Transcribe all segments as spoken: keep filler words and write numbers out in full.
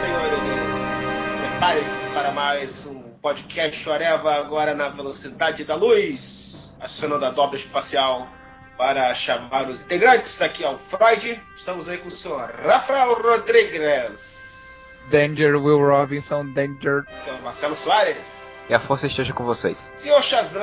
senhores, prepare-se para mais um podcast Areva, agora na velocidade da luz, acionando a dobra espacial para chamar os integrantes. Aqui é o Freud, estamos aí com o senhor Rafael Rodrigues. Danger, Will Robinson, Danger. Senhor Marcelo Soares. E a força esteja com vocês. Senhor Shazam.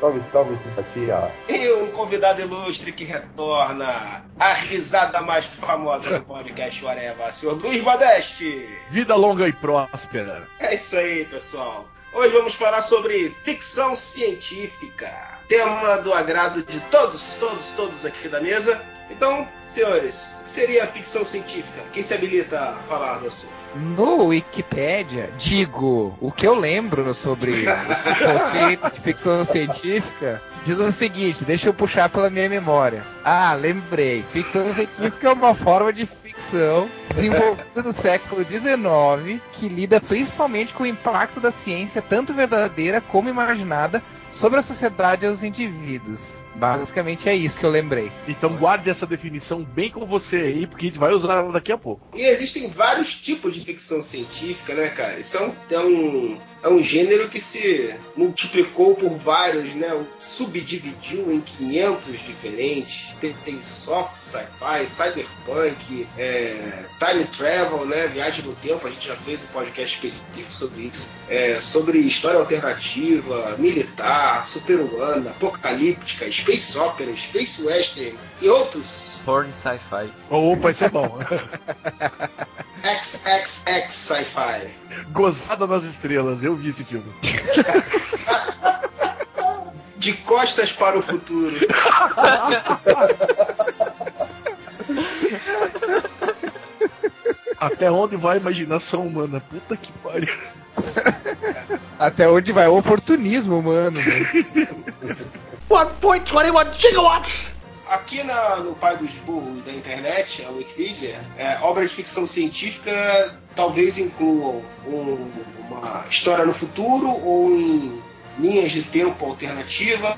Salve, salve, simpatia. E um convidado ilustre que retorna, a risada mais famosa do podcast Suareva, senhor Luiz Modeste. Vida longa e próspera. É isso aí, pessoal. Hoje vamos falar sobre ficção científica, tema do agrado de todos, todos, todos aqui da mesa. Então, senhores, o que seria a ficção científica? Quem se habilita a falar do assunto? No Wikipedia, digo, o que eu lembro sobre o conceito de ficção científica diz o seguinte, deixa eu puxar pela minha memória. Ah, lembrei. Ficção científica é uma forma de ficção desenvolvida no século dezenove que lida principalmente com o impacto da ciência, tanto verdadeira como imaginada, sobre a sociedade e os indivíduos. Basicamente é isso que eu lembrei. Então guarde essa definição bem com você aí, porque a gente vai usar ela daqui a pouco. E existem vários tipos de ficção científica, né, cara? Isso é um, é um, é um gênero que se multiplicou por vários, né? Subdividiu em quinhentos diferentes. Tem, tem soft sci-fi, cyberpunk, é, time travel, né? Viagem no tempo. A gente já fez um podcast específico sobre isso. É, sobre história alternativa, militar, super-humana, apocalíptica, space opera, space western e outros. Porn sci-fi. Opa, isso é bom. XXX sci-fi. Gozada nas Estrelas, eu vi esse filme. De costas para o futuro. Até onde vai a imaginação humana? Puta que pariu. Até onde vai o oportunismo humano, mano. um ponto vinte e um gigawatts! Aqui na, no pai dos burros da internet, a Wikipedia, é, obras de ficção científica talvez incluam um, uma história no futuro, ou em linhas de tempo alternativas,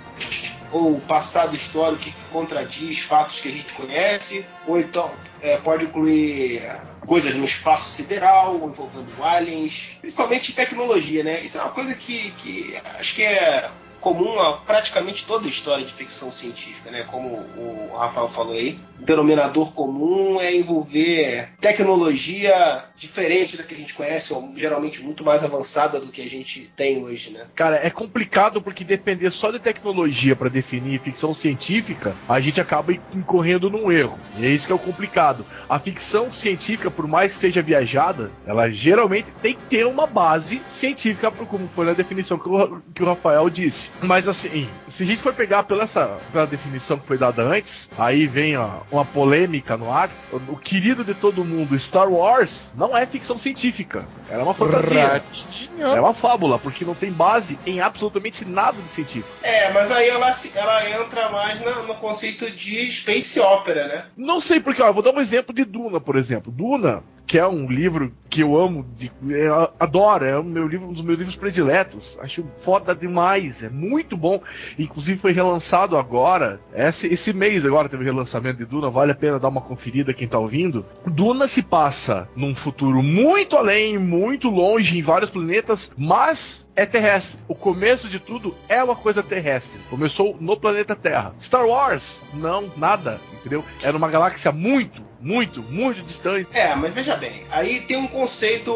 ou passado histórico que contradiz fatos que a gente conhece, ou então é, pode incluir coisas no espaço sideral, envolvendo aliens, principalmente tecnologia, né? Isso é uma coisa que, que acho que é comum a praticamente toda história de ficção científica, né? Como o Rafael falou aí, o denominador comum é envolver tecnologia diferente da que a gente conhece, ou geralmente muito mais avançada do que a gente tem hoje, né? Cara, é complicado porque depender só de tecnologia para definir ficção científica, a gente acaba incorrendo num erro. E é isso que é o complicado. A ficção científica, por mais que seja viajada, ela geralmente tem que ter uma base científica, como foi na definição que o, que o Rafael disse. Mas assim, se a gente for pegar pela, essa, pela definição que foi dada antes, aí vem ó, uma polêmica no ar. O querido de todo mundo, Star Wars, não é ficção científica. Ela é uma fantasia. Ratinho. É uma fábula, porque não tem base em absolutamente nada de científico. É, mas aí ela, ela entra mais no, no conceito de space opera, né? Não sei porque, ó, eu vou dar um exemplo de Duna, por exemplo. Duna, que é um livro que eu amo, de, eu adoro, é um, meu livro, um dos meus livros prediletos. Acho foda demais, é muito bom. Inclusive foi relançado agora, esse, esse mês agora teve o relançamento de Duna, vale a pena dar uma conferida quem tá ouvindo. Duna se passa num futuro muito além, muito longe, em vários planetas, mas é terrestre. O começo de tudo é uma coisa terrestre. Começou no planeta Terra. Star Wars, não, nada, entendeu? Era uma galáxia muito, muito, muito distante. É, mas veja bem, aí tem um conceito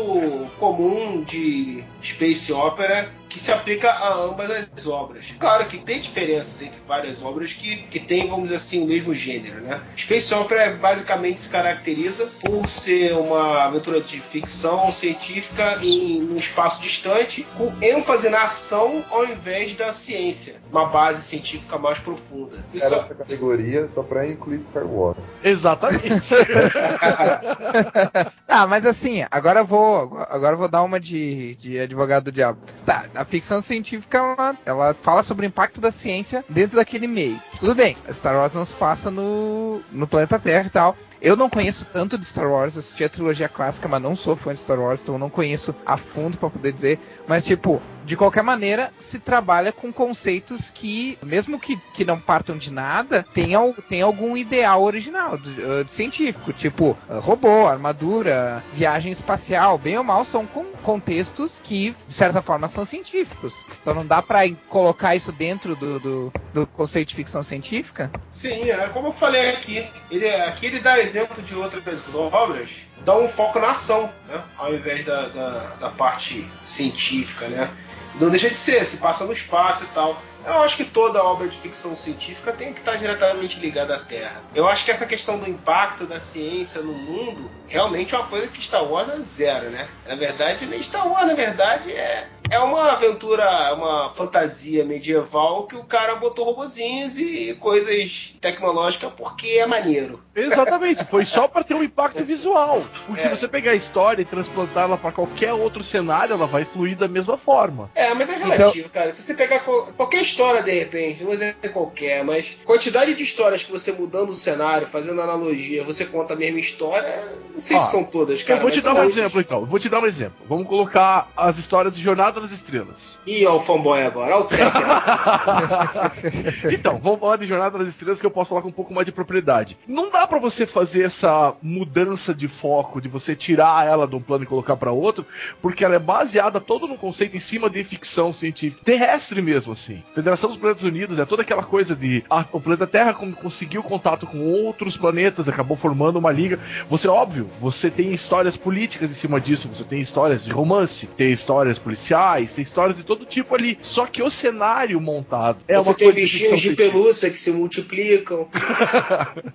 comum de space opera que se aplica a ambas as obras. Claro que tem diferenças entre várias obras que, que tem, vamos dizer assim, o mesmo gênero, né? Space opera basicamente se caracteriza por ser uma aventura de ficção científica em um espaço distante, com ênfase na ação ao invés da ciência, uma base científica mais profunda. Isso era essa categoria só pra incluir Star Wars. Exatamente. Ah, mas assim, agora eu vou, agora eu vou dar uma de, de advogado do diabo. Tá, a ficção científica, ela, ela fala sobre o impacto da ciência dentro daquele meio. Tudo bem, Star Wars não se passa no, no planeta Terra e tal, Eu não conheço tanto de Star Wars, assisti a trilogia clássica, mas não sou fã de Star Wars, então não conheço a fundo pra poder dizer. Mas, tipo, de qualquer maneira, se trabalha com conceitos que, mesmo que, que não partam de nada, tem, al, tem algum ideal original, de, de científico, tipo robô, armadura, viagem espacial, bem ou mal, são com contextos que, de certa forma, são científicos. Então não dá pra colocar isso dentro do, do, do conceito de ficção científica? Sim, é, como eu falei aqui, ele, aqui ele dá exemplo de outras obras, dá um foco na ação, né? Ao invés da, da, da parte científica, né? Não deixa de ser, se passa no espaço e tal. Eu acho que toda obra de ficção científica tem que estar diretamente ligada à Terra. Eu acho que essa questão do impacto da ciência no mundo realmente é uma coisa que Star Wars é zero, né? Na verdade, nem Star Wars, na verdade, é, é uma aventura, uma fantasia medieval que o cara botou robozinhos e coisas tecnológicas porque é maneiro. Exatamente, foi só para ter um impacto visual. Porque é. Se você pegar a história e transplantar ela para qualquer outro cenário, ela vai fluir da mesma forma. É, mas é relativo, então... cara. Se você pegar qualquer história, história, de repente, não é qualquer, mas quantidade de histórias que você mudando o cenário, fazendo analogia, você conta a mesma história, não sei ah, se são todas, cara. Eu vou te dar um outros. exemplo, então. Vou te dar um exemplo. Vamos colocar as histórias de Jornada das Estrelas. Ih, ó o fanboy agora, ó o técnico. Então, vamos falar de Jornada das Estrelas, que eu posso falar com um pouco mais de propriedade. Não dá pra você fazer essa mudança de foco, de você tirar ela de um plano e colocar pra outro, porque ela é baseada todo no conceito em cima de ficção científica, terrestre mesmo, assim. Federação dos Planetas Unidos, é toda aquela coisa de a, o planeta Terra conseguiu contato com outros planetas, acabou formando uma liga. Você, óbvio, você tem histórias políticas em cima disso, você tem histórias de romance, tem histórias policiais, tem histórias de todo tipo ali. Só que o cenário montado é você uma tem coisa bichinhos de, de pelúcia que se multiplicam.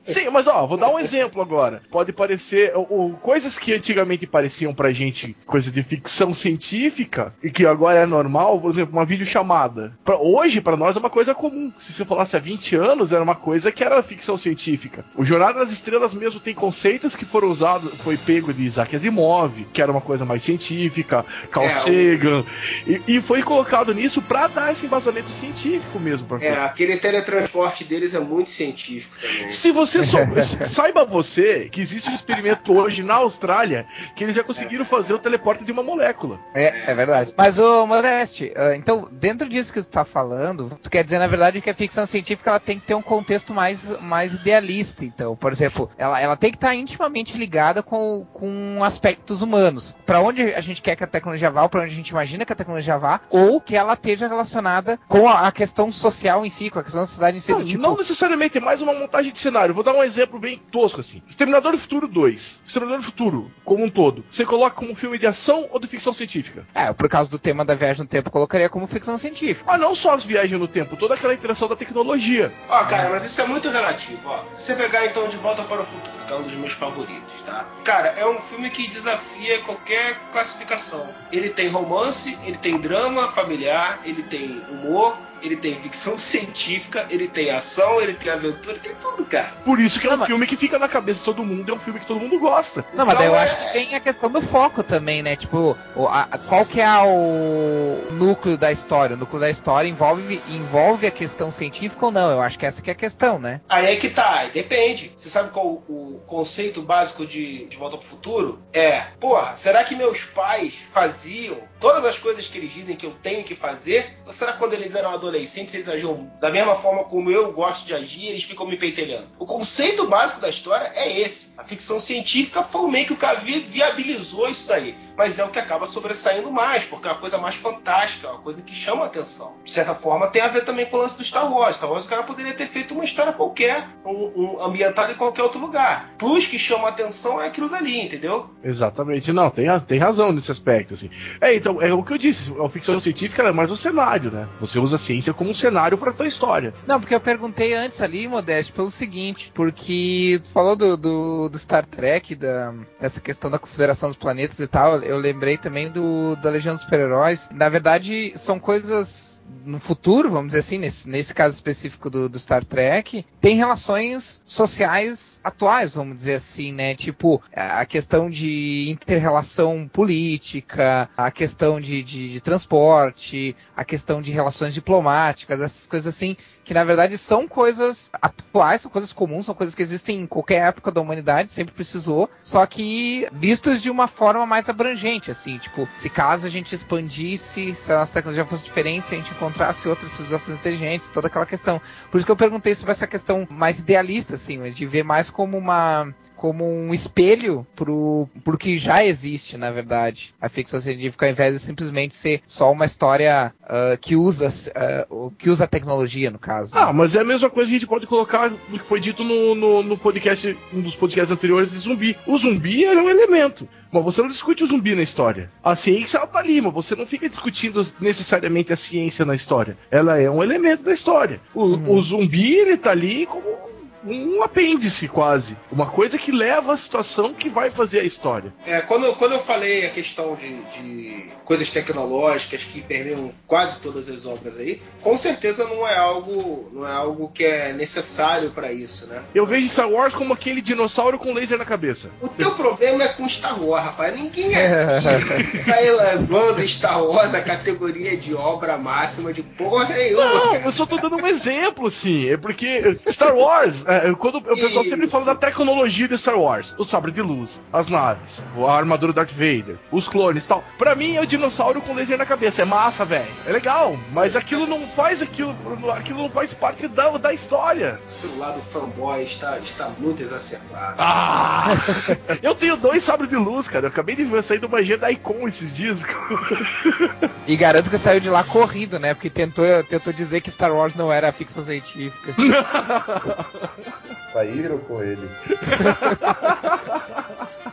Sim, mas ó, vou dar um exemplo agora. Pode parecer, ou, ou, coisas que antigamente pareciam pra gente coisa de ficção científica e que agora é normal, por exemplo, uma videochamada. Pra, hoje pra nós é uma coisa comum. Se você falasse há vinte anos, era uma coisa que era ficção científica. O Jornada das Estrelas mesmo tem conceitos que foram usados, foi pego de Isaac Asimov, que era uma coisa mais científica, Carl Sagan, é, o... e, e foi colocado nisso pra dar esse embasamento científico mesmo. Pra é, aquele teletransporte deles é muito científico também. Se você souber, saiba você que existe um experimento hoje na Austrália que eles já conseguiram é. fazer o teleporte de uma molécula. É, é verdade. Mas, ô Modeste, então, dentro disso que você tá falando, tu quer dizer, na verdade, que a ficção científica ela tem que ter um contexto mais, mais idealista. Então, por exemplo, ela, ela tem que estar intimamente ligada com, com aspectos humanos. Para onde a gente quer que a tecnologia vá, para onde a gente imagina que a tecnologia vá, ou que ela esteja relacionada com a, a questão social em si, com a questão da sociedade em si. Não, do tipo... não necessariamente, é mais uma montagem de cenário. Vou dar um exemplo bem tosco, assim. Exterminador do Futuro dois. Exterminador do Futuro, como um todo. Você coloca como filme de ação ou de ficção científica? É, por causa do tema da viagem no tempo, eu colocaria como ficção científica. Ah, não só viagem no tempo, toda aquela interação da tecnologia. Ó, cara, mas isso é muito relativo, ó. Se você pegar, então, De Volta para o Futuro, que é um dos meus favoritos, tá? Cara, é um filme que desafia qualquer classificação. Ele tem romance, ele tem drama familiar, ele tem humor, ele tem ficção científica, ele tem ação, ele tem aventura, ele tem tudo, cara. Por isso que é um não, filme que fica na cabeça de todo mundo, é um filme que todo mundo gosta. Não, mas então, eu é... acho que tem a questão do foco também, né? Tipo, a, qual que é o núcleo da história? O núcleo da história envolve, envolve a questão científica ou não? Eu acho que essa que é a questão, né? Aí é que tá, depende. Você sabe qual o conceito básico de, de Volta pro Futuro? É, porra, será que meus pais faziam todas as coisas que eles dizem que eu tenho que fazer? Ou será que quando eles eram adolescentes, adolescentes, eles agiam da mesma forma como eu gosto de agir, eles ficam me pentelhando? O conceito básico da história é esse. A ficção científica foi meio que o cara viabilizou isso daí, mas é o que acaba sobressaindo mais, porque é uma coisa mais fantástica, é uma coisa que chama a atenção. De certa forma, tem a ver também com o lance do Star Wars. Star Wars, o cara poderia ter feito uma história qualquer, um, um ambientado em qualquer outro lugar. Plus, que chama a atenção é aquilo dali, entendeu? Exatamente. Não, tem, tem razão nesse aspecto, assim. É, então, é o que eu disse, a ficção científica é mais um cenário, né? Você usa a ciência como um cenário pra tua história. Não, porque eu perguntei antes ali, Modeste, pelo seguinte, porque tu falou do, do, do Star Trek, da, dessa questão da Confederação dos Planetas e tal. Eu lembrei também do, da Legião dos Super-Heróis. Na verdade, são coisas no futuro, vamos dizer assim, nesse, nesse caso específico do, do Star Trek, tem relações sociais atuais, vamos dizer assim, né? Tipo, a questão de inter-relação política, a questão de, de, de transporte, a questão de relações diplomáticas, essas coisas assim, que na verdade são coisas atuais, são coisas comuns, são coisas que existem em qualquer época da humanidade, sempre precisou, só que vistas de uma forma mais abrangente, assim, tipo, se caso a gente expandisse, se a nossa tecnologia fosse diferente, se a gente encontrasse outras civilizações inteligentes, toda aquela questão. Por isso que eu perguntei sobre essa questão mais idealista, assim, de ver mais como uma... como um espelho pro, pro que já existe, na verdade, a ficção científica, ao invés de simplesmente ser só uma história uh, que, usa, uh, que usa a tecnologia, no caso. Ah, né? Mas é a mesma coisa que a gente pode colocar no que foi dito no, no, no podcast, um dos podcasts anteriores de zumbi. O zumbi era um elemento. Mas você não discute o zumbi na história. A ciência, ela tá ali, mas você não fica discutindo necessariamente a ciência na história. Ela é um elemento da história. O, uhum. o zumbi, ele tá ali como... um apêndice quase, uma coisa que leva à situação que vai fazer a história. É, quando, quando eu falei a questão de, de coisas tecnológicas que permeiam quase todas as obras aí, com certeza não é algo, não é algo que é necessário para isso, né? Eu vejo Star Wars como aquele dinossauro com laser na cabeça. O teu problema é com Star Wars, rapaz. Ninguém é aqui vai levando Star Wars a categoria de obra máxima de porra nenhuma. Não, cara. Eu só tô dando um exemplo, assim, é porque Star Wars... Quando o pessoal sempre fala da tecnologia de Star Wars, o sabre de luz, as naves, a armadura Darth Vader, os clones e tal. Pra mim é o dinossauro com laser na cabeça, é massa, velho, é legal, mas aquilo não faz aquilo, aquilo não faz parte da, da história. O celular do fanboy está, está muito exacerbado. Ah! Eu tenho dois sabres de luz, cara, eu acabei de sair de uma JediCon esses dias. E garanto que saiu de lá corrido, né, porque tentou, tentou dizer que Star Wars não era ficção científica. Saíram com ele.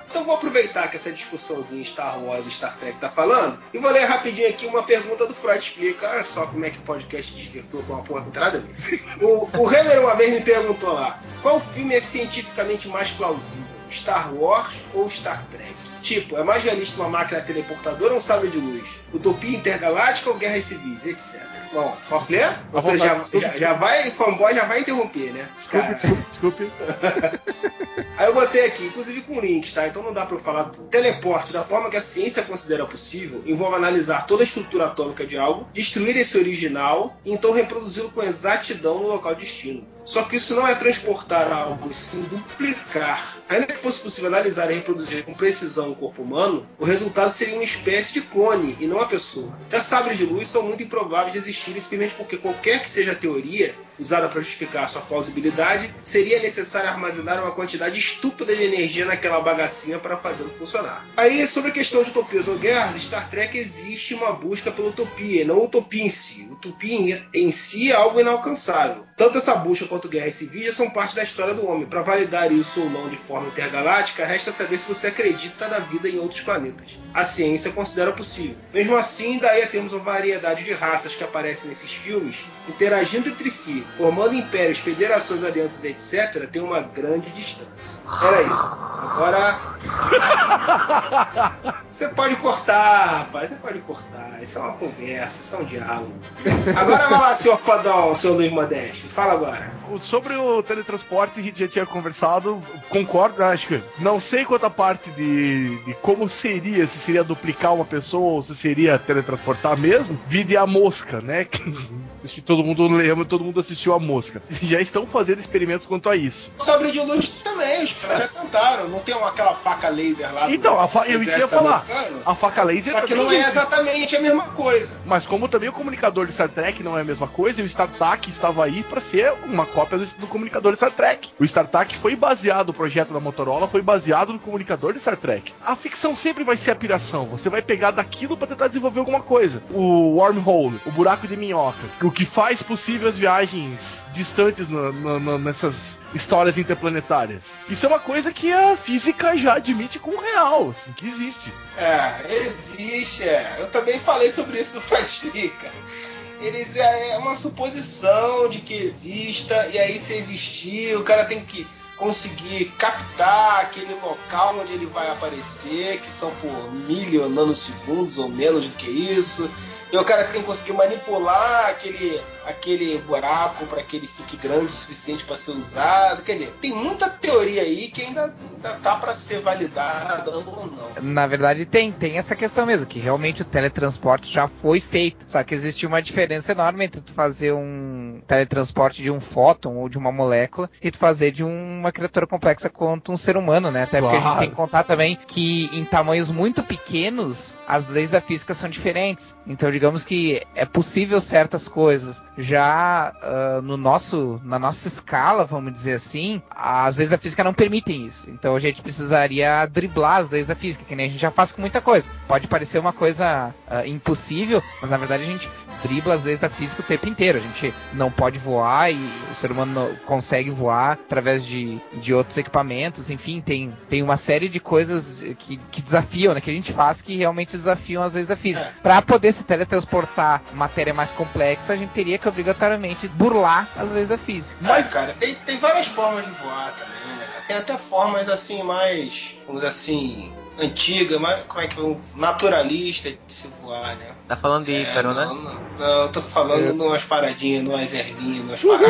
Então vou aproveitar que essa discussãozinha Star Wars e Star Trek tá falando e vou ler rapidinho aqui uma pergunta do Freud Explica. Olha só como é que o podcast desvirtua com uma porra entrada. O, o Hammer uma vez me perguntou lá: qual filme é cientificamente mais plausível? Star Wars ou Star Trek? Tipo, é mais realista uma máquina teleportadora ou um sabre de luz? Utopia intergaláctica ou guerras civis, etcétera. Bom, posso ler? Ou você já, já, já vai, fanboy já vai interromper, né? Desculpe, desculpe, desculpe. Aí eu botei aqui, inclusive com links, tá? Então não dá pra eu falar tudo. Teleporte, da forma que a ciência considera possível, envolve analisar toda a estrutura atômica de algo, destruir esse original e então reproduzi-lo com exatidão no local de destino. Só que isso não é transportar algo, isso é duplicar. Ainda que fosse possível analisar e reproduzir com precisão o corpo humano, o resultado seria uma espécie de clone e não a pessoa. Já sabres de luz são muito improváveis de existirem, simplesmente porque qualquer que seja a teoria usada para justificar sua plausibilidade, seria necessário armazenar uma quantidade estúpida de energia naquela bagacinha para fazê-lo funcionar. Aí, sobre a questão de utopias ou guerras, Star Trek existe uma busca pela utopia, e não utopia em si. Utopia em si é algo inalcançável. Tanto essa busca quanto guerras civis são parte da história do homem. Para validar isso ou não de forma intergaláctica, resta saber se você acredita na vida em outros planetas. A ciência considera possível. Mesmo assim, daí temos uma variedade de raças que aparecem nesses filmes, interagindo entre si, formando impérios, federações, alianças, etcétera, tem uma grande distância. Era isso. Agora... Você pode cortar, rapaz. Você pode cortar. Isso é uma conversa, isso é um diálogo. Agora vai lá, senhor Fadão, senhor Luiz Modeste. Fala agora. Sobre o teletransporte, a gente já tinha conversado. Concordo, acho que... Não sei quanta parte de, de como seria, se seria duplicar uma pessoa ou se seria teletransportar mesmo. Vide a mosca, né? Acho que todo mundo lembra, todo mundo assistiu a mosca. Já estão fazendo experimentos quanto a isso. Sobre de luz também, os caras já tentaram. Não tem uma, aquela faca laser lá? Então, a fa... eu ia falar. Americano. A faca laser... Só que não é exatamente a mesma coisa. Mas como também o comunicador de Star Trek não é a mesma coisa, e o StarTAC estava aí para ser uma cópia do, do comunicador de Star Trek. O StarTAC foi baseado, o projeto da Motorola foi baseado no comunicador de Star Trek. A ficção sempre vai ser a piração. Você vai pegar daquilo para tentar desenvolver alguma coisa. O wormhole, o buraco de minhoca, o que faz possível as viagens distantes na, na, na, nessas histórias interplanetárias. Isso é uma coisa que a física já admite como real, assim, que existe. É, existe, é. Eu também falei sobre isso no Fringe, cara. Eles, é, é uma suposição de que exista, e aí se existir, o cara tem que conseguir captar aquele local onde ele vai aparecer, que são por milionanos segundos ou menos do que isso. E o cara tem que conseguir manipular aquele, aquele buraco para que ele fique grande o suficiente para ser usado. Quer dizer, tem muita teoria aí que ainda, ainda tá para ser validada ou não. Na verdade tem, tem essa questão mesmo, que realmente o teletransporte já foi feito. Só que existe uma diferença enorme entre tu fazer um teletransporte de um fóton ou de uma molécula e tu fazer de uma criatura complexa quanto um ser humano, né? Até porque, claro, a gente tem que contar também que em tamanhos muito pequenos as leis da física são diferentes. Então, digamos que é possível certas coisas. Já uh, no nosso, na nossa escala, vamos dizer assim, as leis da física não permitem isso. Então a gente precisaria driblar as leis da física, que nem a gente já faz com muita coisa. Pode parecer uma coisa uh, impossível, mas na verdade a gente dribla as leis da física o tempo inteiro. A gente não pode voar e o ser humano não consegue voar através de, de outros equipamentos. Enfim, tem, tem uma série de coisas que, que desafiam, né, que a gente faz, que realmente desafiam as leis da física. Para poder se teletransportar, transportar matéria mais complexa, a gente teria que obrigatoriamente burlar as leis da física. Mas, é, cara, tem, tem várias formas de voar também, né? Tem até formas assim, mais, vamos dizer assim, antiga, mas como é que um naturalista de se voar, né? Tá falando de Ícaro, é, né? Não, não, não, eu tô falando eu... numas paradinhas, numas erguinhas, numas paradas.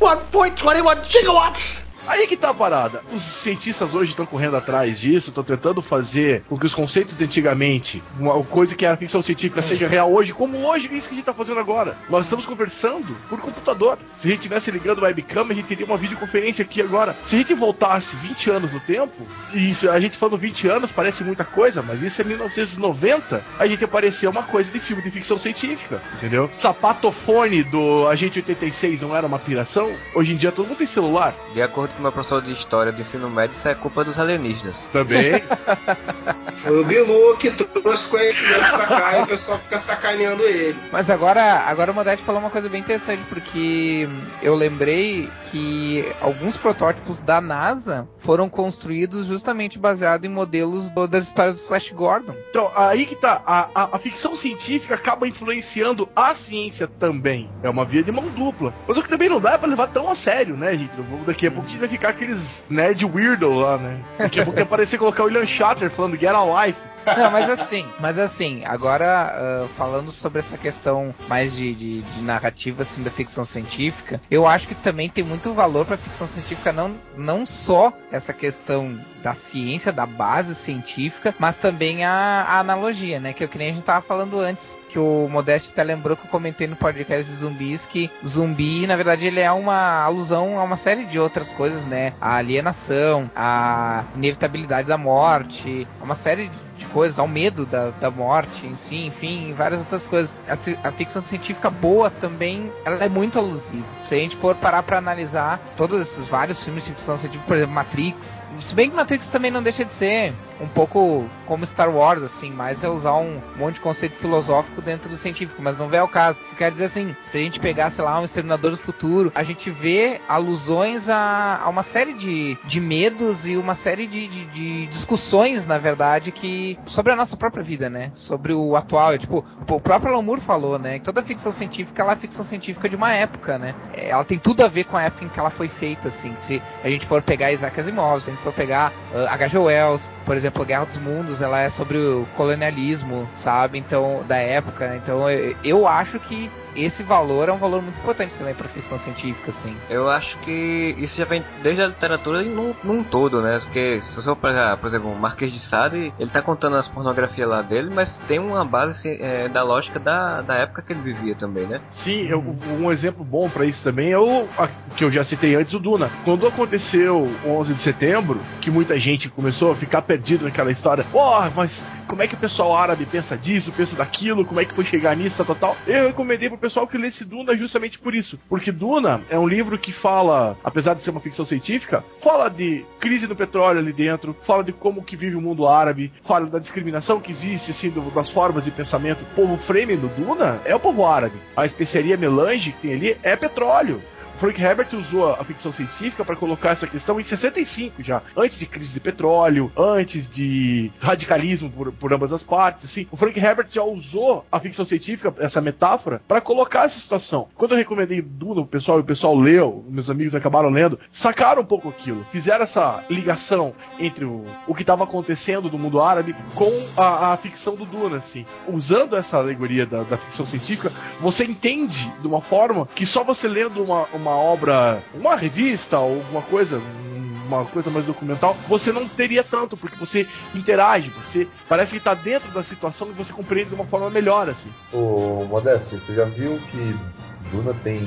one point two one gigawatts! Aí que tá a parada. Os cientistas hoje estão correndo atrás disso, estão tentando fazer com que os conceitos de antigamente, uma coisa que era ficção científica, seja real hoje, como hoje é isso que a gente tá fazendo agora. Nós estamos conversando por computador. Se a gente estivesse ligando o webcam, a gente teria uma videoconferência aqui agora. Se a gente voltasse vinte anos no tempo, e a gente falando vinte anos parece muita coisa, mas isso é mil novecentos e noventa, a gente aparecia uma coisa de filme de ficção científica, entendeu? Sapatofone do Agente oitenta e seis não era uma piração? Hoje em dia todo mundo tem celular. De acordo uma professora de história do ensino médio, isso é culpa dos alienígenas. Também. Foi o Bilu que trouxe conhecimento pra cá e o pessoal fica sacaneando ele. Mas agora, agora o Modeste falou uma coisa bem interessante, porque eu lembrei que alguns protótipos da NASA foram construídos justamente baseado em modelos do, das histórias do Flash Gordon. Então, aí que tá, a, a, a ficção científica acaba influenciando a ciência também. É uma via de mão dupla. Mas o que também não dá é pra levar tão a sério, né, gente? Eu vou daqui a pouco vai ficar aqueles nerd weirdo lá, né? Daqui a pouco aparecer colocar o William Shatner falando Get a Life. Não, mas assim, mas assim, agora uh, falando sobre essa questão mais de, de, de narrativa, assim, da ficção científica, eu acho que também tem muito valor pra ficção científica, não, não só essa questão da ciência, da base científica, mas também a, a analogia, né? Que eu que nem a gente tava falando antes, que o Modeste até lembrou que eu comentei no podcast de zumbis, que zumbi, na verdade, ele é uma alusão a uma série de outras coisas, né? A alienação, a inevitabilidade da morte, uma série de de coisas, ao medo da, da morte em si, enfim, várias outras coisas. A, a ficção científica boa também, ela é muito alusiva. Se a gente for parar pra analisar todos esses vários filmes de ficção científica, por exemplo, Matrix, se bem que Matrix também não deixa de ser um pouco como Star Wars, assim, mas é usar um monte de conceito filosófico dentro do científico, mas não vem ao caso. Quer dizer assim, se a gente pegar, sei lá, um Exterminador do Futuro, a gente vê alusões a, a uma série de, de medos e uma série de, de, de discussões, na verdade, que sobre a nossa própria vida, né? Sobre o atual. Tipo, o próprio Alan Moore falou, né? Que toda ficção científica, ela é ficção científica de uma época, né? Ela tem tudo a ver com a época em que ela foi feita, assim. Se a gente for pegar Isaac Asimov, se a gente for pegar uh, H G. Wells, por exemplo, Guerra dos Mundos, ela é sobre o colonialismo, sabe? Então, da época. Então, eu, eu acho que esse valor é um valor muito importante também para a ficção científica, assim. Eu acho que isso já vem desde a literatura e num, num todo, né? Porque se você for pegar, por exemplo, o Marquês de Sade, ele tá contando as pornografias lá dele, mas tem uma base é, da lógica da, da época que ele vivia também, né? Sim, eu, um exemplo bom para isso também é o a, que eu já citei antes, o Duna. Quando aconteceu o onze de setembro, que muita gente começou a ficar perdido naquela história, porra, oh, mas como é que o pessoal árabe pensa disso, pensa daquilo, como é que foi chegar nisso, tal, tal, tal. Eu recomendei pro pessoal que lê esse Duna justamente por isso. Porque Duna é um livro que fala, apesar de ser uma ficção científica, fala de crise do petróleo ali dentro, fala de como que vive o mundo árabe, fala da discriminação que existe, assim, do, das formas de pensamento. O povo frame do Duna é o povo árabe. A especiaria melange que tem ali é petróleo. Frank Herbert usou a ficção científica para colocar essa questão em sessenta e cinco já, antes de crise de petróleo, antes de radicalismo por, por ambas as partes, assim. O Frank Herbert já usou a ficção científica, essa metáfora, para colocar essa situação. Quando eu recomendei Duna, o pessoal, o pessoal leu, meus amigos acabaram lendo, sacaram um pouco aquilo, fizeram essa ligação entre o, o que estava acontecendo no mundo árabe com a, a ficção do Duna, assim. Usando essa alegoria da, da ficção científica, você entende de uma forma que só você lendo uma, uma obra, uma revista ou alguma coisa, uma coisa mais documental, você não teria tanto, porque você interage, você parece que está dentro da situação e você compreende de uma forma melhor, assim. Ô, Modesto, você já viu que Duna tem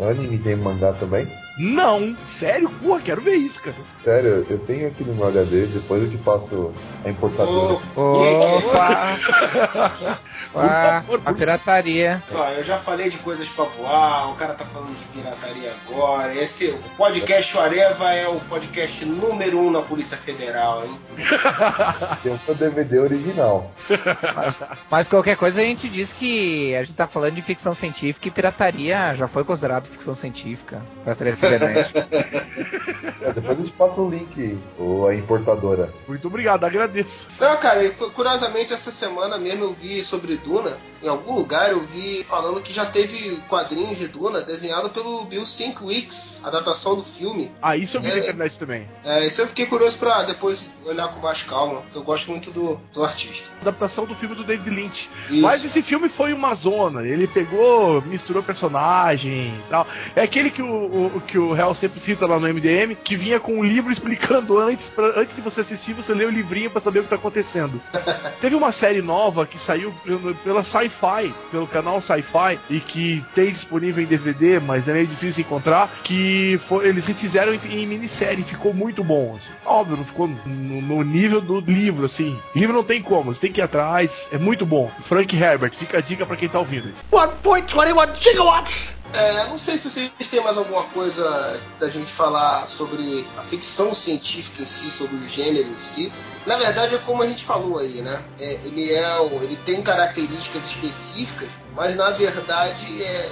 anime, tem mangá também? Não, sério? Porra, quero ver isso, cara. Sério, eu tenho aqui no meu H D, depois eu te passo a importadora. Oh, opa! Opa, a pirataria. Só, eu já falei de coisas pra voar, o cara tá falando de pirataria agora. Esse, o podcast Areva é o podcast número um na Polícia Federal, hein? Tem o seu D V D original. Mas, mas qualquer coisa a gente diz que a gente tá falando de ficção científica e pirataria já foi considerado ficção científica. Pirataria é, depois a gente passa o link ou a importadora. Muito obrigado, agradeço. Não, cara, curiosamente essa semana mesmo eu vi sobre Duna, em algum lugar eu vi falando que já teve quadrinhos de Duna desenhado pelo Bill Sienkiewicz, a adaptação do filme. Ah, isso eu vi é, na internet também. É, isso eu fiquei curioso pra depois olhar com mais calma, porque eu gosto muito do, do artista. Adaptação do filme do David Lynch. Isso. Mas esse filme foi uma zona, ele pegou, misturou personagem e tal. É aquele que o, o que o Hell sempre cita lá no M D M, que vinha com um livro explicando antes, pra, antes de você assistir, você lê o livrinho pra saber o que tá acontecendo. Teve uma série nova que saiu pela Sci-Fi, pelo canal Sci-Fi, e que tem disponível em D V D, mas é meio difícil encontrar, que foi, eles refizeram em, em minissérie, ficou muito bom, assim. Óbvio, não ficou no, no nível do livro, assim. Livro não tem como, você tem que ir atrás, é muito bom. Frank Herbert, fica a dica pra quem tá ouvindo. um ponto vinte e um gigawatts! É, não sei se vocês têm mais alguma coisa da gente falar sobre a ficção científica em si, sobre o gênero em si. Na verdade, é como a gente falou aí, né? É, ele, é, ele tem características específicas, mas na verdade é,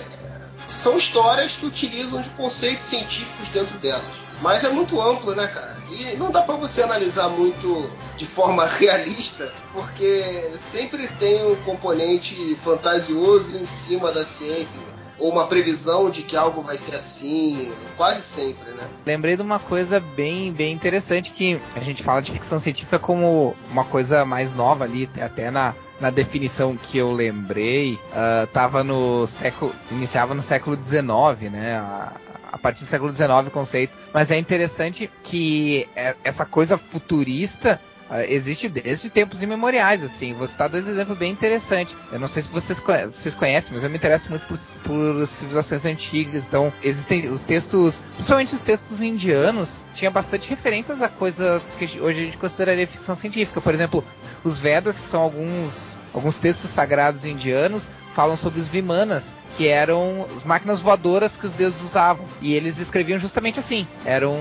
são histórias que utilizam de conceitos científicos dentro delas. Mas é muito amplo, né, cara? E não dá pra você analisar muito de forma realista, porque sempre tem um componente fantasioso em cima da ciência, ou uma previsão de que algo vai ser assim, quase sempre, né? Lembrei de uma coisa bem, bem interessante, que a gente fala de ficção científica como uma coisa mais nova ali, até na, na definição que eu lembrei, uh, tava no século, iniciava no século dezenove, né? A, a partir do século dezenove o conceito. Mas é interessante que essa coisa futurista Uh, existe desde tempos imemoriais, assim. Vou citar dois exemplos bem interessantes. Eu não sei se vocês, conhe- vocês conhecem, mas eu me interesso muito por, por civilizações antigas. Então, existem os textos, principalmente os textos indianos, tinha bastante referências a coisas que hoje a gente consideraria ficção científica. Por exemplo, os Vedas, que são alguns, alguns textos sagrados indianos, falam sobre os Vimanas, que eram as máquinas voadoras que os deuses usavam. E eles escreviam justamente assim. Eram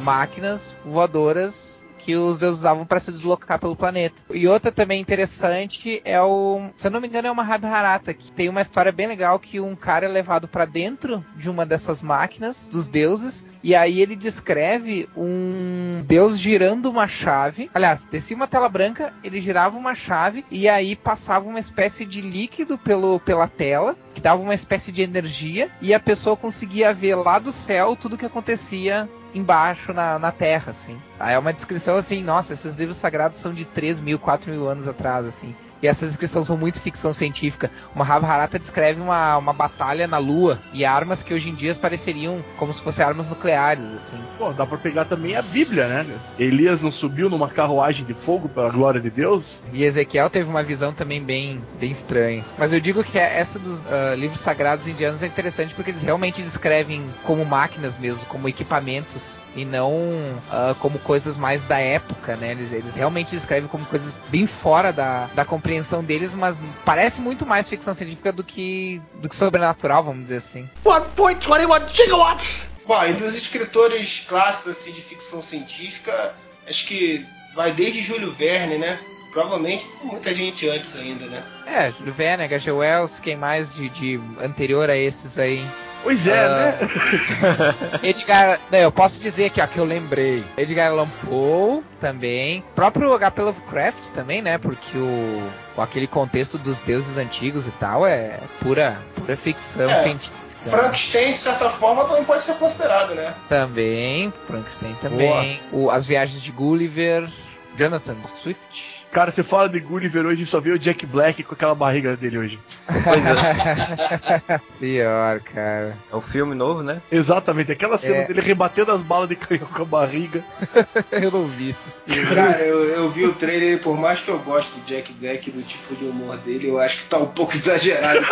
máquinas voadoras que os deuses usavam para se deslocar pelo planeta. E outra também interessante é o... se eu não me engano é o Mahabharata, que tem uma história bem legal que um cara é levado para dentro de uma dessas máquinas dos deuses, e aí ele descreve um deus girando uma chave. Aliás, descia uma tela branca, ele girava uma chave e aí passava uma espécie de líquido pelo, pela tela, que dava uma espécie de energia, e a pessoa conseguia ver lá do céu tudo o que acontecia embaixo na, na terra, assim. Aí é uma descrição assim, nossa, esses livros sagrados são de três mil, quatro mil anos atrás, assim. E essas descrições são muito ficção científica. O Mahabharata descreve uma, uma batalha na lua e armas que hoje em dia pareceriam como se fossem armas nucleares, assim. Pô, dá pra pegar também a Bíblia, né? Elias não subiu numa carruagem de fogo pela glória de Deus? E Ezequiel teve uma visão também bem, bem estranha. Mas eu digo que essa dos uh, livros sagrados indianos é interessante porque eles realmente descrevem como máquinas mesmo, como equipamentos, e não uh, como coisas mais da época, né? Eles, eles realmente descrevem como coisas bem fora da, da compreensão deles, mas parece muito mais ficção científica do que, do que sobrenatural, vamos dizer assim. um ponto vinte e um gigawatts! Bom, e dos escritores clássicos assim, de ficção científica, acho que vai desde Júlio Verne, né? Provavelmente tem muita gente antes ainda, né? É, Júlio Verne, H G Wells, quem mais de, de anterior a esses aí... Pois é, uh, né? Edgar... Não, eu posso dizer aqui, ó, que eu lembrei. Edgar Allan Poe também. Próprio agá pê Lovecraft também, né? Porque o, o aquele contexto dos deuses antigos e tal é pura, pura ficção é. científica. Frankenstein, de certa forma, também pode ser considerado, né? Também. Frankenstein também. O, as viagens de Gulliver. Jonathan Swift. Cara, você fala de Gulliver hoje e só vê o Jack Black com aquela barriga dele hoje. Pois é. Pior, cara. É um filme novo, né? Exatamente. Aquela cena é. dele rebatendo as balas de canhão com a barriga. Eu não vi isso. Cara, eu, eu vi o trailer e por mais que eu goste do Jack Black e do tipo de humor dele, eu acho que tá um pouco exagerado.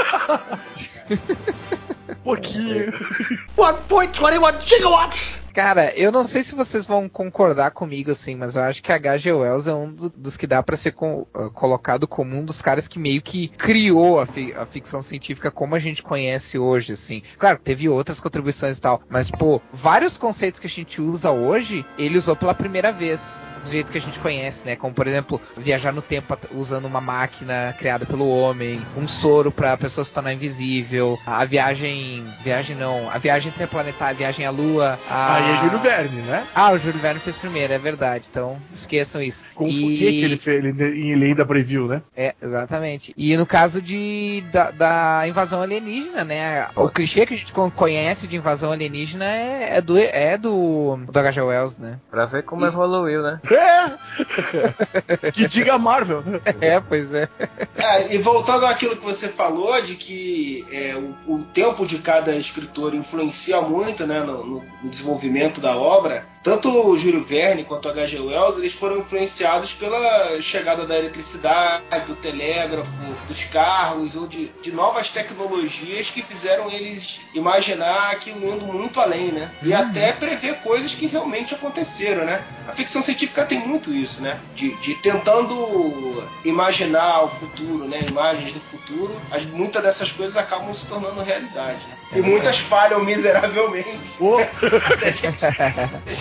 Pouquinho. um ponto vinte e um gigawatts! Cara, eu não sei se vocês vão concordar comigo, assim, mas eu acho que H G. Wells é um do, dos que dá pra ser co- uh, colocado como um dos caras que meio que criou a, fi- a ficção científica como a gente conhece hoje, assim. Claro, teve outras contribuições e tal, mas, pô, vários conceitos que a gente usa hoje, ele usou pela primeira vez, do jeito que a gente conhece, né? Como, por exemplo, viajar no tempo usando uma máquina criada pelo homem, um soro pra pessoa se tornar invisível, a viagem... Viagem não, a viagem interplanetária, a viagem à lua, a... Ai. E é Júlio Verne, né? Ah, o Júlio Verne fez primeiro, é verdade. Então, esqueçam isso. Com e... o foguete ele, fez, ele, ele ainda previu, né? É, exatamente. E no caso de, da, da invasão alienígena, né? O clichê que a gente conhece de invasão alienígena é, é, do, é do, do H G. Wells, né? Pra ver como e... evoluiu, né? É! Que diga a Marvel. É, pois é. é. E voltando àquilo que você falou, de que é, o, o tempo de cada escritor influencia muito, né? No, no, no desenvolvimento da obra, tanto o Júlio Verne quanto o H G. Wells, eles foram influenciados pela chegada da eletricidade, do telégrafo, dos carros, ou de, de novas tecnologias que fizeram eles imaginar que o mundo muito além, né? E uhum. até prever coisas que realmente aconteceram, né? A ficção científica tem muito isso, né? De, de tentando imaginar o futuro, né? Imagens do futuro, as, muitas dessas coisas acabam se tornando realidade, né? E muitas falham miseravelmente. Oh. se, a gente, se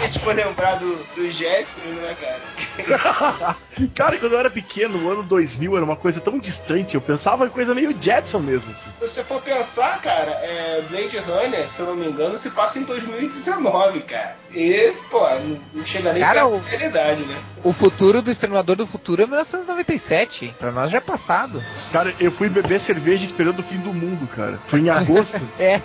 a gente for lembrar do, do Jetson, né, cara? Cara, quando eu era pequeno, o ano dois mil era uma coisa tão distante. Eu pensava em coisa meio Jetson mesmo, assim. Se você for pensar, cara, é, Blade Runner, se eu não me engano, se passa em dois mil e dezenove, cara. E, pô, não chega nem cara, perto da realidade, né? O futuro do Exterminador do Futuro é mil novecentos e noventa e sete. Pra nós já é passado. Cara, eu fui beber cerveja esperando o fim do mundo, cara. Foi em agosto. É.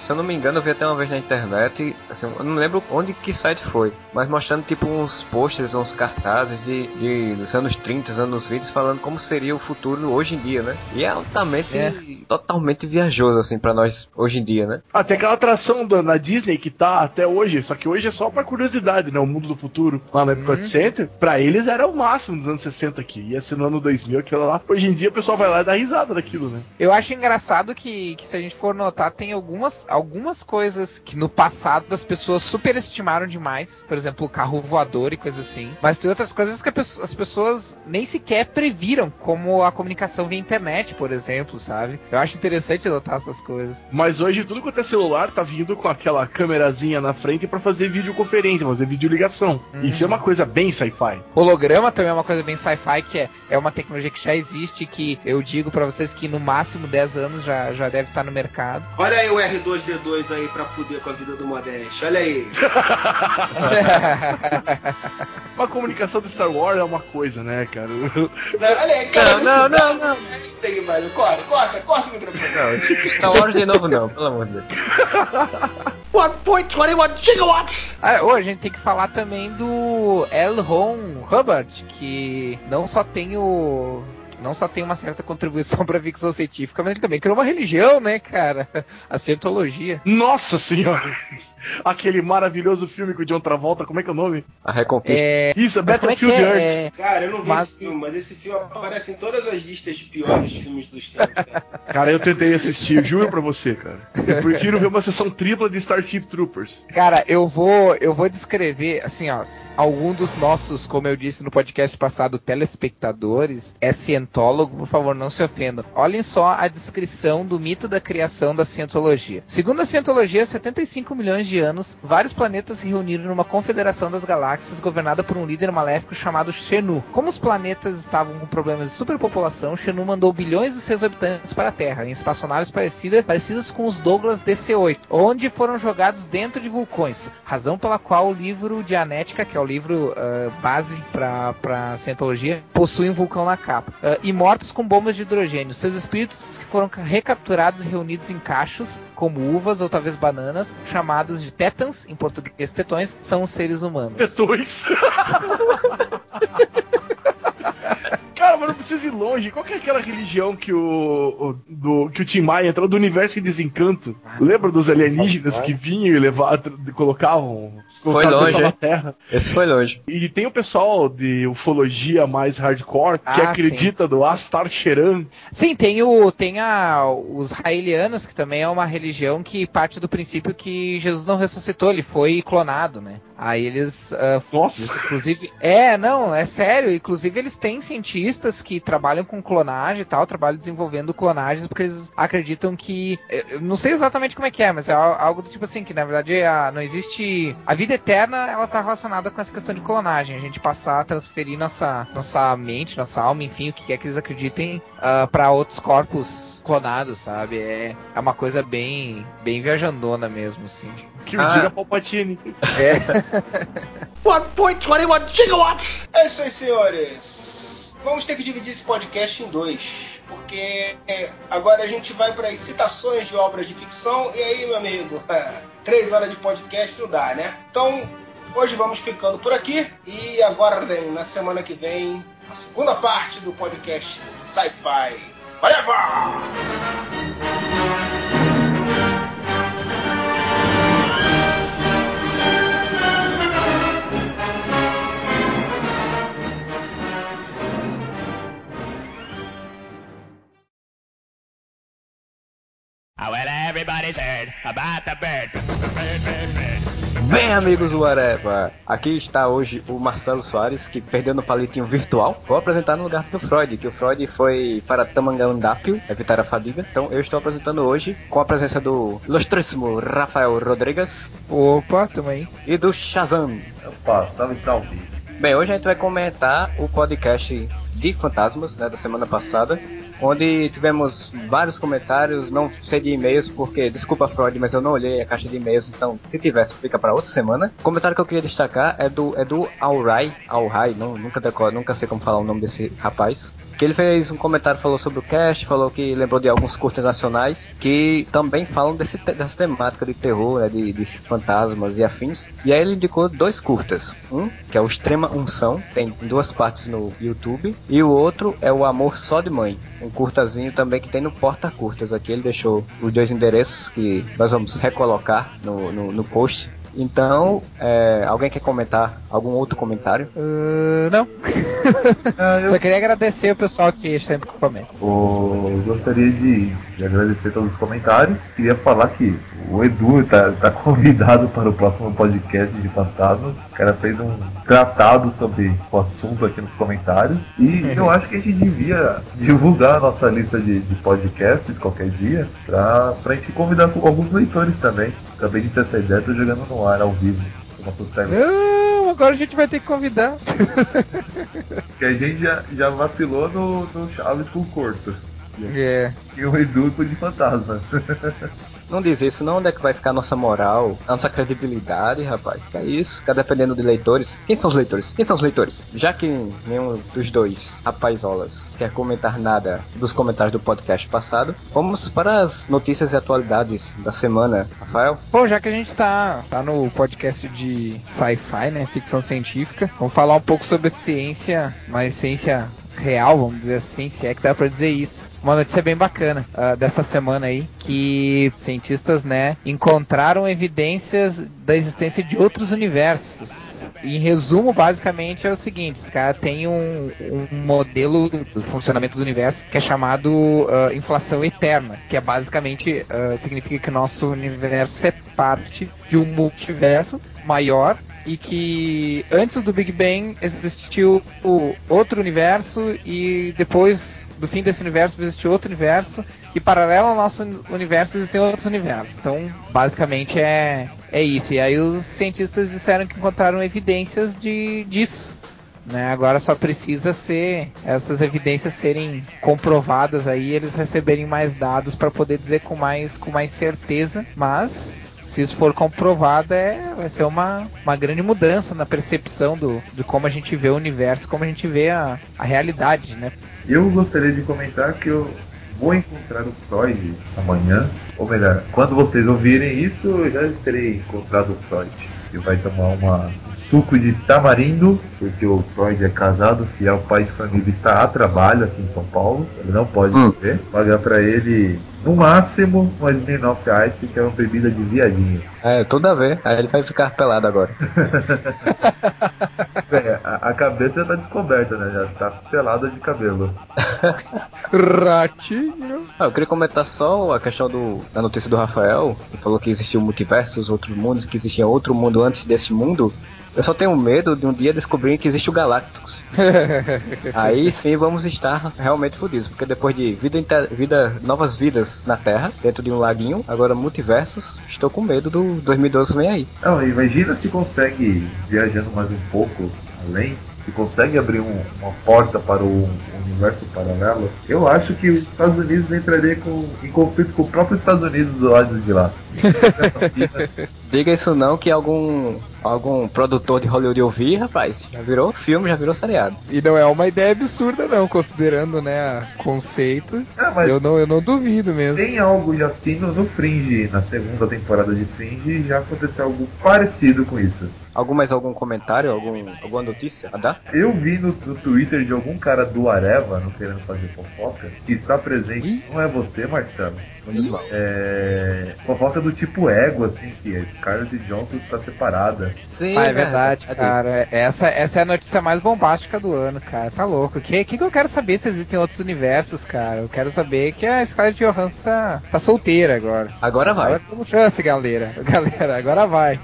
Se eu não me engano, eu vi até uma vez na internet, assim, eu não lembro onde que site foi, mas mostrando tipo uns posters, uns cartazes de, de dos anos trinta, anos vinte, falando como seria o futuro hoje em dia, né? E é altamente, é. totalmente viajoso, assim, pra nós hoje em dia, né? Ah, tem aquela atração do, na Disney que tá até hoje, só que hoje é só pra curiosidade, né? O mundo do futuro, lá na Epcot uhum. Center, pra eles era o máximo dos anos sessenta aqui, ia ser no ano dois mil, aquilo lá. Hoje em dia o pessoal vai lá e dá risada daquilo, né? Eu acho engraçado que, que se a gente for notar, tem algumas, algumas coisas que no passado as pessoas superestimaram demais, por exemplo, o carro voador e coisas assim, mas tem outras coisas que pe- as pessoas nem sequer previram, como a comunicação via internet, por exemplo, sabe? Eu acho interessante notar essas coisas. Mas hoje tudo quanto é celular tá vindo com aquela câmerazinha na frente pra fazer videoconferência, fazer videoligação. Uhum. Isso é uma coisa bem sci-fi. Holograma também é uma coisa bem sci-fi, que é, é uma tecnologia que já existe, que eu digo pra vocês que no máximo dez anos já, já deve estar no mercado. Olha aí o R dois D dois aí pra fuder com a vida do Modeste, olha aí. Uma comunicação do Star Wars é uma coisa, né, cara? Não, olha aí, cara. Não, não, não, não. Tem mais. Corta, corta, corta o microfone. Não, Star Wars de novo não, pelo amor de Deus. um ponto vinte e um gigawatts! Ah, oh, a gente tem que falar também do L. Ron Hubbard, que não só tem o... não só tem uma certa contribuição pra ficção científica, mas ele também criou uma religião, né, cara? A Scientologia. Nossa Senhora! Aquele maravilhoso filme com o John Travolta, como é que é o nome? A Recompensa. É... Isso, Battlefield é Earth. É... Cara, eu não vi mas... esse filme, mas esse filme aparece em todas as listas de piores filmes dos tempos, cara. Cara, eu tentei assistir, juro pra você, cara. Eu prefiro ver uma sessão tripla de Starship Troopers. Cara, eu vou, eu vou descrever, assim, ó, algum dos nossos, como eu disse no podcast passado, telespectadores, é cientólogo, por favor, não se ofendam. Olhem só a descrição do mito da criação da Cientologia. Segundo a Cientologia, setenta e cinco milhões de de anos, vários planetas se reuniram numa confederação das galáxias governada por um líder maléfico chamado Xenu. Como os planetas estavam com problemas de superpopulação, Xenu mandou bilhões de seus habitantes para a Terra, em espaçonaves parecidas, parecidas com os Douglas D C oito, onde foram jogados dentro de vulcões, razão pela qual o livro de Anética, que é o livro uh, base para a Scientologia, possui um vulcão na capa. Uh, e mortos com bombas de hidrogênio, seus espíritos que foram recapturados e reunidos em cachos, como uvas ou talvez bananas, chamados de tétans, em português tetões, são os seres humanos. Tetões? Cara, mas não precisa ir longe. Qual que é aquela religião que o, o, do, que o Tim Maia entrou do Universo em Desencanto? Lembra dos alienígenas que vinham e levavam, colocavam, colocavam foi longe, o na Terra? Esse foi longe. E tem o pessoal de ufologia mais hardcore que ah, acredita sim. no Astar Sheran. Sim, tem, o, tem a, os raelianos, que também é uma religião que parte do princípio que Jesus não ressuscitou, ele foi clonado, né? Aí eles... Uh, Nossa! Inclusive... É, não, é sério. Inclusive eles têm cientistas que trabalham com clonagem e tal, trabalham desenvolvendo clonagens porque eles acreditam que... Eu não sei exatamente como é que é, mas é algo do tipo assim, que na verdade a, não existe... A vida eterna, ela tá relacionada com essa questão de clonagem. A gente passar a transferir nossa, nossa mente, nossa alma, enfim, o que é que eles acreditem uh, para outros corpos clonados, sabe? É, é uma coisa bem, bem viajandona mesmo, assim. Que o ah. diga Palpatine. É. um ponto vinte e um gigawatts! É isso aí, senhores. Vamos ter que dividir esse podcast em dois. Porque agora a gente vai para as citações de obras de ficção. E aí, meu amigo, três horas de podcast não dá, né? Então, hoje vamos ficando por aqui. E aguardem na semana que vem a segunda parte do podcast Sci-Fi. Areva! Well, everybody's heard about the bird. Bird, bird, bird. Bem, amigos do Areva, aqui está hoje o Marcelo Soares, que perdeu no palitinho virtual. Vou apresentar no lugar do Freud, que o Freud foi para Tamangandápio evitar a fadiga. Então eu estou apresentando hoje com a presença do ilustríssimo Rafael Rodrigues. Opa, tamo aí. E do Shazam. Opa, salve, salve. Bem, hoje a gente vai comentar o podcast de fantasmas, né, da semana passada, onde tivemos vários comentários, não sei de e-mails, porque, desculpa Freud, mas eu não olhei a caixa de e-mails, então se tivesse fica pra outra semana. O comentário que eu queria destacar é do Edu Aurai, Aurai, não, nunca decoro, nunca sei como falar o nome desse rapaz, que ele fez um comentário, falou sobre o cast, falou que lembrou de alguns curtas nacionais que também falam desse te- dessa temática de terror, né, de, de fantasmas e afins. E aí ele indicou dois curtas. Um, que é o Extrema Unção, tem duas partes no YouTube. E o outro é o Amor Só de Mãe, um curtazinho também que tem no Porta Curtas. Aqui ele deixou os dois endereços que nós vamos recolocar no, no, no post. Então, é, alguém quer comentar? Algum outro comentário? Uh, não. ah, eu... Só queria agradecer o pessoal que sempre comenta. Oh, gostaria de, de agradecer todos os comentários. Queria falar que o Edu tá, tá convidado para o próximo podcast de fantasmas. O cara fez um tratado sobre o assunto aqui nos comentários. E uhum. eu acho que a gente devia divulgar a nossa lista de, de podcasts qualquer dia, pra, pra gente convidar alguns leitores também. Acabei de ter essa ideia, tô jogando no ar ao vivo. Não, agora a gente vai ter que convidar. Porque a gente já, já vacilou no, no Chaves com o Corto. É. E o Edu foi de fantasma. Não diz isso, não. Onde é que vai ficar a nossa moral, a nossa credibilidade, rapaz? Que é isso? Fica dependendo de leitores. Quem são os leitores? Quem são os leitores? Já que nenhum dos dois rapazolas quer comentar nada dos comentários do podcast passado, vamos para as notícias e atualidades da semana, Rafael. Bom, já que a gente tá, tá no podcast de sci-fi, né, ficção científica, vamos falar um pouco sobre ciência, mas ciência real, vamos dizer assim, se é que dá pra dizer isso. Uma notícia bem bacana uh, dessa semana aí, que cientistas, né, encontraram evidências da existência de outros universos. Em resumo, basicamente, é o seguinte, os caras têm um, um modelo do funcionamento do universo que é chamado uh, inflação eterna, que é basicamente, uh, significa que o nosso universo é parte de um multiverso maior, e que antes do Big Bang existiu o outro universo e depois do fim desse universo existiu outro universo e paralelo ao nosso universo existem outros universos. Então, basicamente é É isso, e aí os cientistas disseram que encontraram evidências de, disso, né? Agora só precisa ser, essas evidências serem comprovadas aí, eles receberem mais dados para poder dizer com mais, com mais certeza, mas... se isso for comprovado, é, vai ser uma, uma grande mudança na percepção do, de como a gente vê o universo, como a gente vê a, a realidade, né? Eu gostaria de comentar que eu vou encontrar o Freud amanhã, ou melhor, quando vocês ouvirem isso, eu já terei encontrado o Freud, que vai tomar uma, um suco de tamarindo, porque o Freud é casado, fiel, pai de família, está a trabalho aqui em São Paulo, ele não pode beber, hum. pagar para ele... no máximo, uma Smirnoff Ice, que é uma bebida de viadinho. É, tudo a ver. Aí ele vai ficar pelado agora. É, a, a cabeça já tá descoberta, né? Já tá pelada de cabelo. Ratinho. Ah, eu queria comentar só a questão do, da notícia do Rafael. Ele falou que existiam multiversos, outros mundos, que existia outro mundo antes desse mundo. Eu só tenho medo de um dia descobrir que existe o Galácticos. Aí sim vamos estar realmente fodidos, porque depois de vida, inter... vida, novas vidas na Terra, dentro de um laguinho, agora multiversos, estou com medo do dois mil e doze vem aí. Não, imagina se consegue, viajando mais um pouco além, se consegue abrir um, uma porta para o universo paralelo. Eu acho que os Estados Unidos entraria com, em conflito com o próprio Estados Unidos do lado de lá. Diga isso não, que algum... algum produtor de Hollywood ouvir, rapaz, já virou filme, já virou seriado. E não é uma ideia absurda não, considerando, né, o conceito. Ah, mas eu, não, eu não duvido mesmo. Tem algo já assim no, no Fringe, na segunda temporada de Fringe, já aconteceu algo parecido com isso. Algum mais algum comentário, algum, alguma notícia a dar? Eu vi no, no Twitter de algum cara do Areva, não querendo fazer fofoca, que está presente. Ih? Não é você, Marcelo? É... fofoca do tipo ego, assim, que a Scarlett Johansson está separada. Sim, ah, é verdade, é, cara. Essa, essa é a notícia mais bombástica do ano, cara. Tá louco. O que, que eu quero saber se existem outros universos, cara? Eu quero saber que a Scarlett Johansson tá, tá solteira agora. Agora vai. Agora temos chance, galera. Galera, agora vai.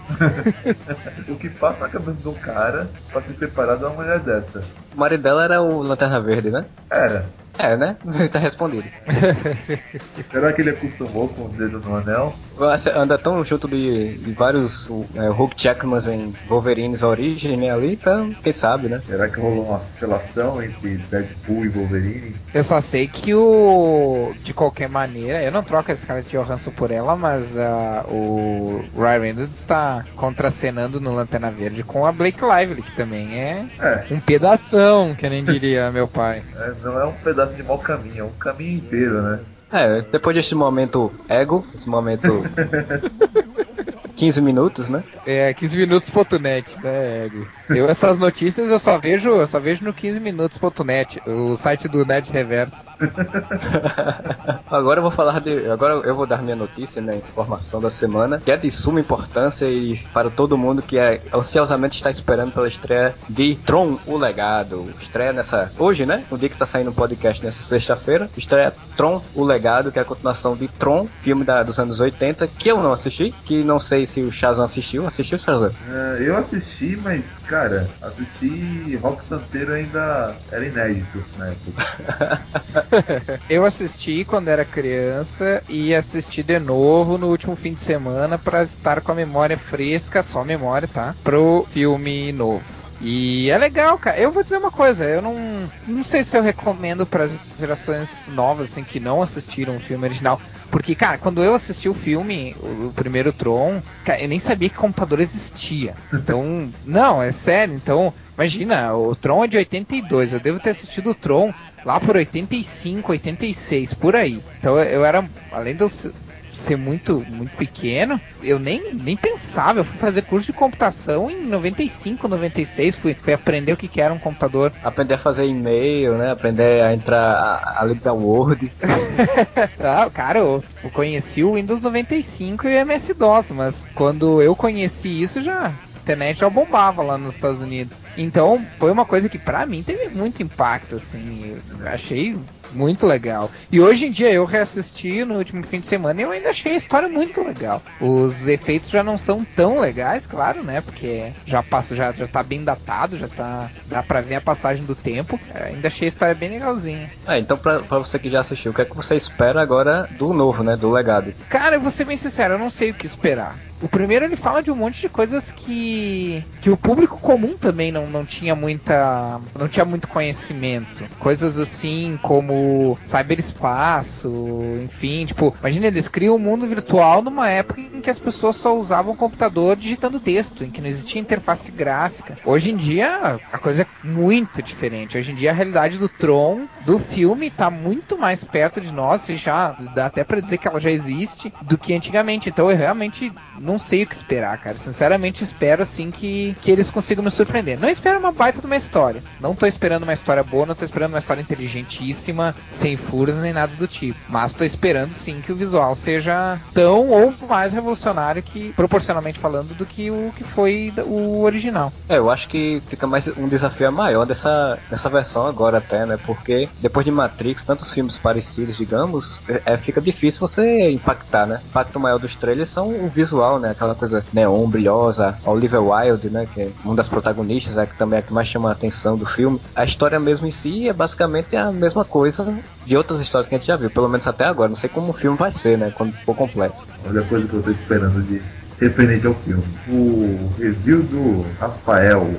O que passa na cabeça de um cara pra se separar de uma mulher dessa? O marido dela era o Lanterna Verde, né? Era. É, né? Tá respondido. Será que ele acostumou com o dedo no anel? Você anda tão junto de, de vários é, Hulk Jackmans em Wolverines Origem, né, ali, então, quem sabe, né? Será que rolou uma relação entre Deadpool e Wolverine? Eu só sei que o... de qualquer maneira, eu não troco esse cara de Johansson por ela, mas uh, o Ryan Reynolds está contracenando no Lanterna Verde com a Blake Lively, que também é, é. um pedação, que nem diria meu pai. É, não é um pedaço de mau caminho, é um caminho inteiro, né? É, depois desse momento ego, esse momento quinze minutos, né? É, quinze minutos ponto net, né, ego? Eu essas notícias eu só vejo, eu só vejo no quinze minutos ponto net, o site do Nerd Reverso. Agora eu vou falar de, agora eu vou dar minha notícia, né, informação da semana, que é de suma importância e para todo mundo que é, ansiosamente está esperando pela estreia de Tron, o Legado. Estreia nessa, hoje, né, no dia que está saindo o podcast, nessa sexta-feira, estreia Tron, o Legado, que é a continuação de Tron, filme da, dos anos oitenta, que eu não assisti, que não sei se o Shazam assistiu. Assistiu, Shazam? Uh, eu assisti, mas, cara, assisti Rock Santeiro ainda era inédito na época. Eu assisti quando era criança e assisti de novo no último fim de semana pra estar com a memória fresca, só memória, tá? Pro filme novo. E é legal, cara. Eu vou dizer uma coisa, eu não, não sei se eu recomendo para as gerações novas, assim, que não assistiram o filme original. Porque, cara, quando eu assisti o filme, o, o primeiro Tron, cara, eu nem sabia que computador existia. Então, não, é sério. Então, imagina, o Tron é de oitenta e dois, eu devo ter assistido o Tron lá por oitenta e cinco, oitenta e seis, por aí. Então, eu era, além de eu ser muito, muito pequeno, eu nem, nem pensava. Eu fui fazer curso de computação em noventa e cinco, noventa e seis, fui, fui aprender o que, que era um computador. Aprender a fazer e-mail, né? Aprender a entrar, a, a ler Word. Ah, cara, eu, eu conheci o Windows noventa e cinco e o M S-DOS, mas quando eu conheci isso, já... a internet já bombava lá nos Estados Unidos. Então, foi uma coisa que pra mim teve muito impacto, assim. Eu achei muito legal. E hoje em dia eu reassisti no último fim de semana e eu ainda achei a história muito legal. Os efeitos já não são tão legais, claro, né? Porque já, passo, já, já tá bem datado, já tá... dá pra ver a passagem do tempo. Eu ainda achei a história bem legalzinha. Ah, então pra, pra você que já assistiu, o que é que você espera agora do novo, né? Do legado. Cara, eu vou ser bem sincero, eu não sei o que esperar. O primeiro ele fala de um monte de coisas que, que o público comum também não, não tinha muita, não tinha muito conhecimento. Coisas assim como cyberespaço, enfim, tipo, imagina, eles criam um mundo virtual numa época em que as pessoas só usavam o computador digitando texto, em que não existia interface gráfica. Hoje em dia a coisa é muito diferente. Hoje em dia a realidade do Tron, do filme, tá muito mais perto de nós, e já dá até pra dizer que ela já existe, do que antigamente. Então eu realmente não sei o que esperar, cara. Sinceramente espero, assim, que, que eles consigam me surpreender. Não espero uma baita de uma história. Não tô esperando uma história boa, não tô esperando uma história inteligentíssima, sem furos nem nada do tipo. Mas tô esperando, sim, que o visual seja tão ou mais revolucionário, que, proporcionalmente falando, do que o que foi o original. É, eu acho que fica mais um desafio maior dessa, dessa versão agora até, né? Porque depois de Matrix, tantos filmes parecidos, digamos, é, fica difícil você impactar, né? O impacto maior dos trailers são o visual, né? Aquela coisa neon, brilhosa, a Olivia Wilde, né? Que é uma das protagonistas, é, que também é a que mais chama a atenção do filme. A história mesmo em si é basicamente a mesma coisa de outras histórias que a gente já viu, pelo menos até agora. Não sei como o filme vai ser, né? Quando for completo. Olha a coisa que eu tô esperando de referente ao filme. O review do Rafael.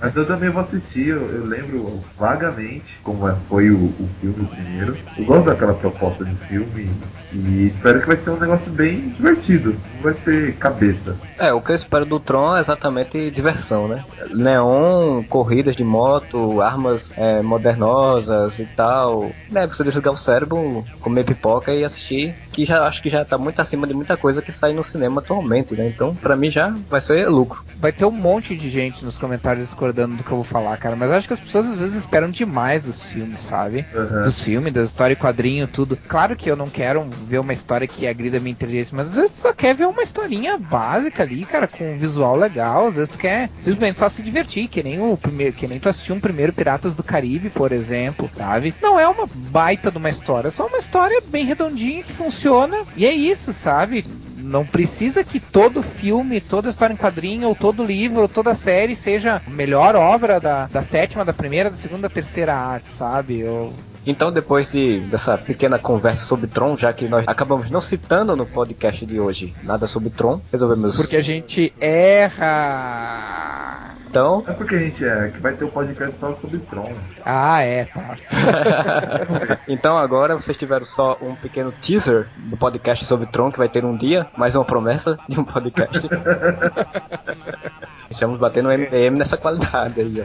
Mas eu também vou assistir, eu, eu lembro vagamente como foi o, o filme primeiro. Eu gosto daquela proposta de filme e espero que vai ser um negócio bem divertido, não vai ser cabeça. É, o que eu espero do Tron é exatamente diversão, né? Neon, corridas de moto, armas é, modernosas e tal. É, você desligar o cérebro, comer pipoca e assistir, que já acho que já tá muito acima de muita coisa que sai no cinema atualmente, né? Então, pra mim já vai ser lucro. Vai ter um monte de gente nos comentários discordando do que eu vou falar, cara, mas eu acho que as pessoas às vezes esperam demais dos filmes, sabe? Uhum. Dos filmes, das histórias, quadrinho, tudo. Claro que eu não quero ver uma história que agrida a minha inteligência, mas às vezes tu só quer ver uma historinha básica ali, cara, com um visual legal. Às vezes tu quer simplesmente só se divertir, que nem o primeiro, que nem tu assistiu um primeiro Piratas do Caribe, por exemplo, sabe? Não é uma baita de uma história, é só uma história bem redondinha que funciona, e é isso, sabe? Não precisa que todo filme, toda história em quadrinho, ou todo livro, ou toda série seja a melhor obra da, da sétima, da primeira, da segunda, da terceira arte, sabe? Eu... Então, depois de, dessa pequena conversa sobre Tron, já que nós acabamos não citando no podcast de hoje nada sobre Tron, resolvemos... Porque a gente erra... Então... É porque a gente é, que vai ter um podcast só sobre Tron. Ah, é, tá. Então agora vocês tiveram só um pequeno teaser do podcast sobre Tron, que vai ter um dia, mais uma promessa de um podcast. Estamos batendo M P M nessa qualidade aí, ó.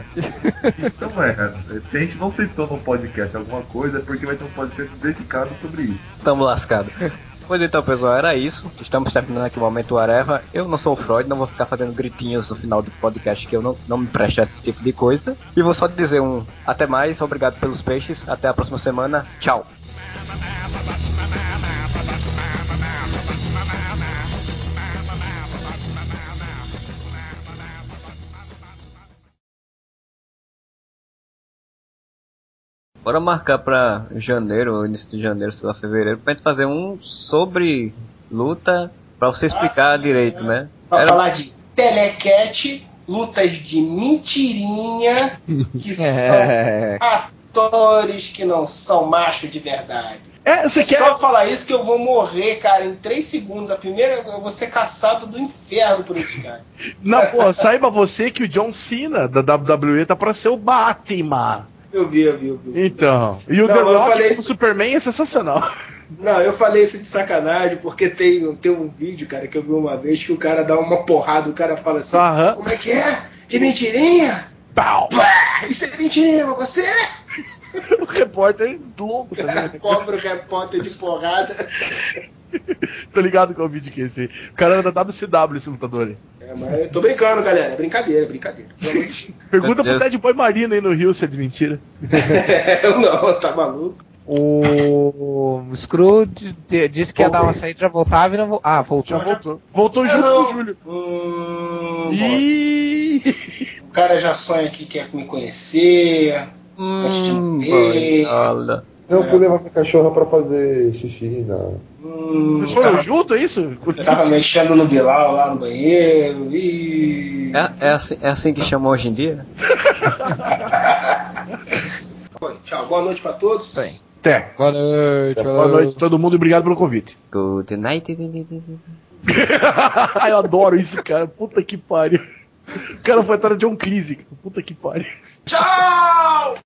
Então é, se a gente não citou no podcast alguma coisa, é porque vai ter um podcast dedicado sobre isso. Estamos lascados. Pois então, pessoal, era isso. Estamos terminando aqui o Momento Areva. Eu não sou o Freud, não vou ficar fazendo gritinhos no final do podcast, que eu não, não me presto a esse tipo de coisa. E vou só dizer um até mais, obrigado pelos peixes, até a próxima semana, tchau. Bora marcar pra janeiro, ou início de janeiro, sei lá, fevereiro, pra gente fazer um sobre luta, pra você explicar ah, sim, direito, é. Né? Pra Era... falar de telequete, lutas de mentirinha, que é. São atores que não são macho de verdade. É, você quer... Só falar isso que eu vou morrer, cara, em três segundos. A primeira, eu vou ser caçado do inferno por esse cara. Não, pô, saiba você que o John Cena, da W W E, tá pra ser o Batman. Eu vi, eu vi, eu vi. Então, e o The Rock com o Superman é sensacional. Não, eu falei isso de sacanagem, porque tem, tem um vídeo, cara, que eu vi uma vez, que o cara dá uma porrada, o cara fala assim, aham. Como é que é? Que mentirinha? Pau! Pá! Isso é mentirinha pra você? O repórter é louco também. Cobra o repórter de porrada. Tô ligado com o vídeo que é esse. O cara era da W C W, esse lutador aí. É, mas eu tô brincando, galera. Brincadeira, brincadeira. Pergunta pro Ted Boy Marino aí no Rio se é de mentira. Eu não, tá maluco. O Scrooge disse que ia dar uma saída, já voltava e não voltava. Ah, voltou. Já voltou. Voltou junto com o Júlio. Hum, e... O cara já sonha que quer me conhecer. Hum, olha. Não, eu fui levar minha cachorra pra fazer xixi na... Hum, Vocês foram tá... juntos, é isso? Tava mexendo no Bilal lá no banheiro e... É, é, assim, é assim que chamam hoje em dia? Oi, tchau, boa noite pra todos. Bem, até. Boa noite. Boa noite a todo mundo e obrigado pelo convite. Good night. Eu adoro isso, cara. Puta que pariu. O cara foi atrás de John Cleese. Puta que pariu. Tchau!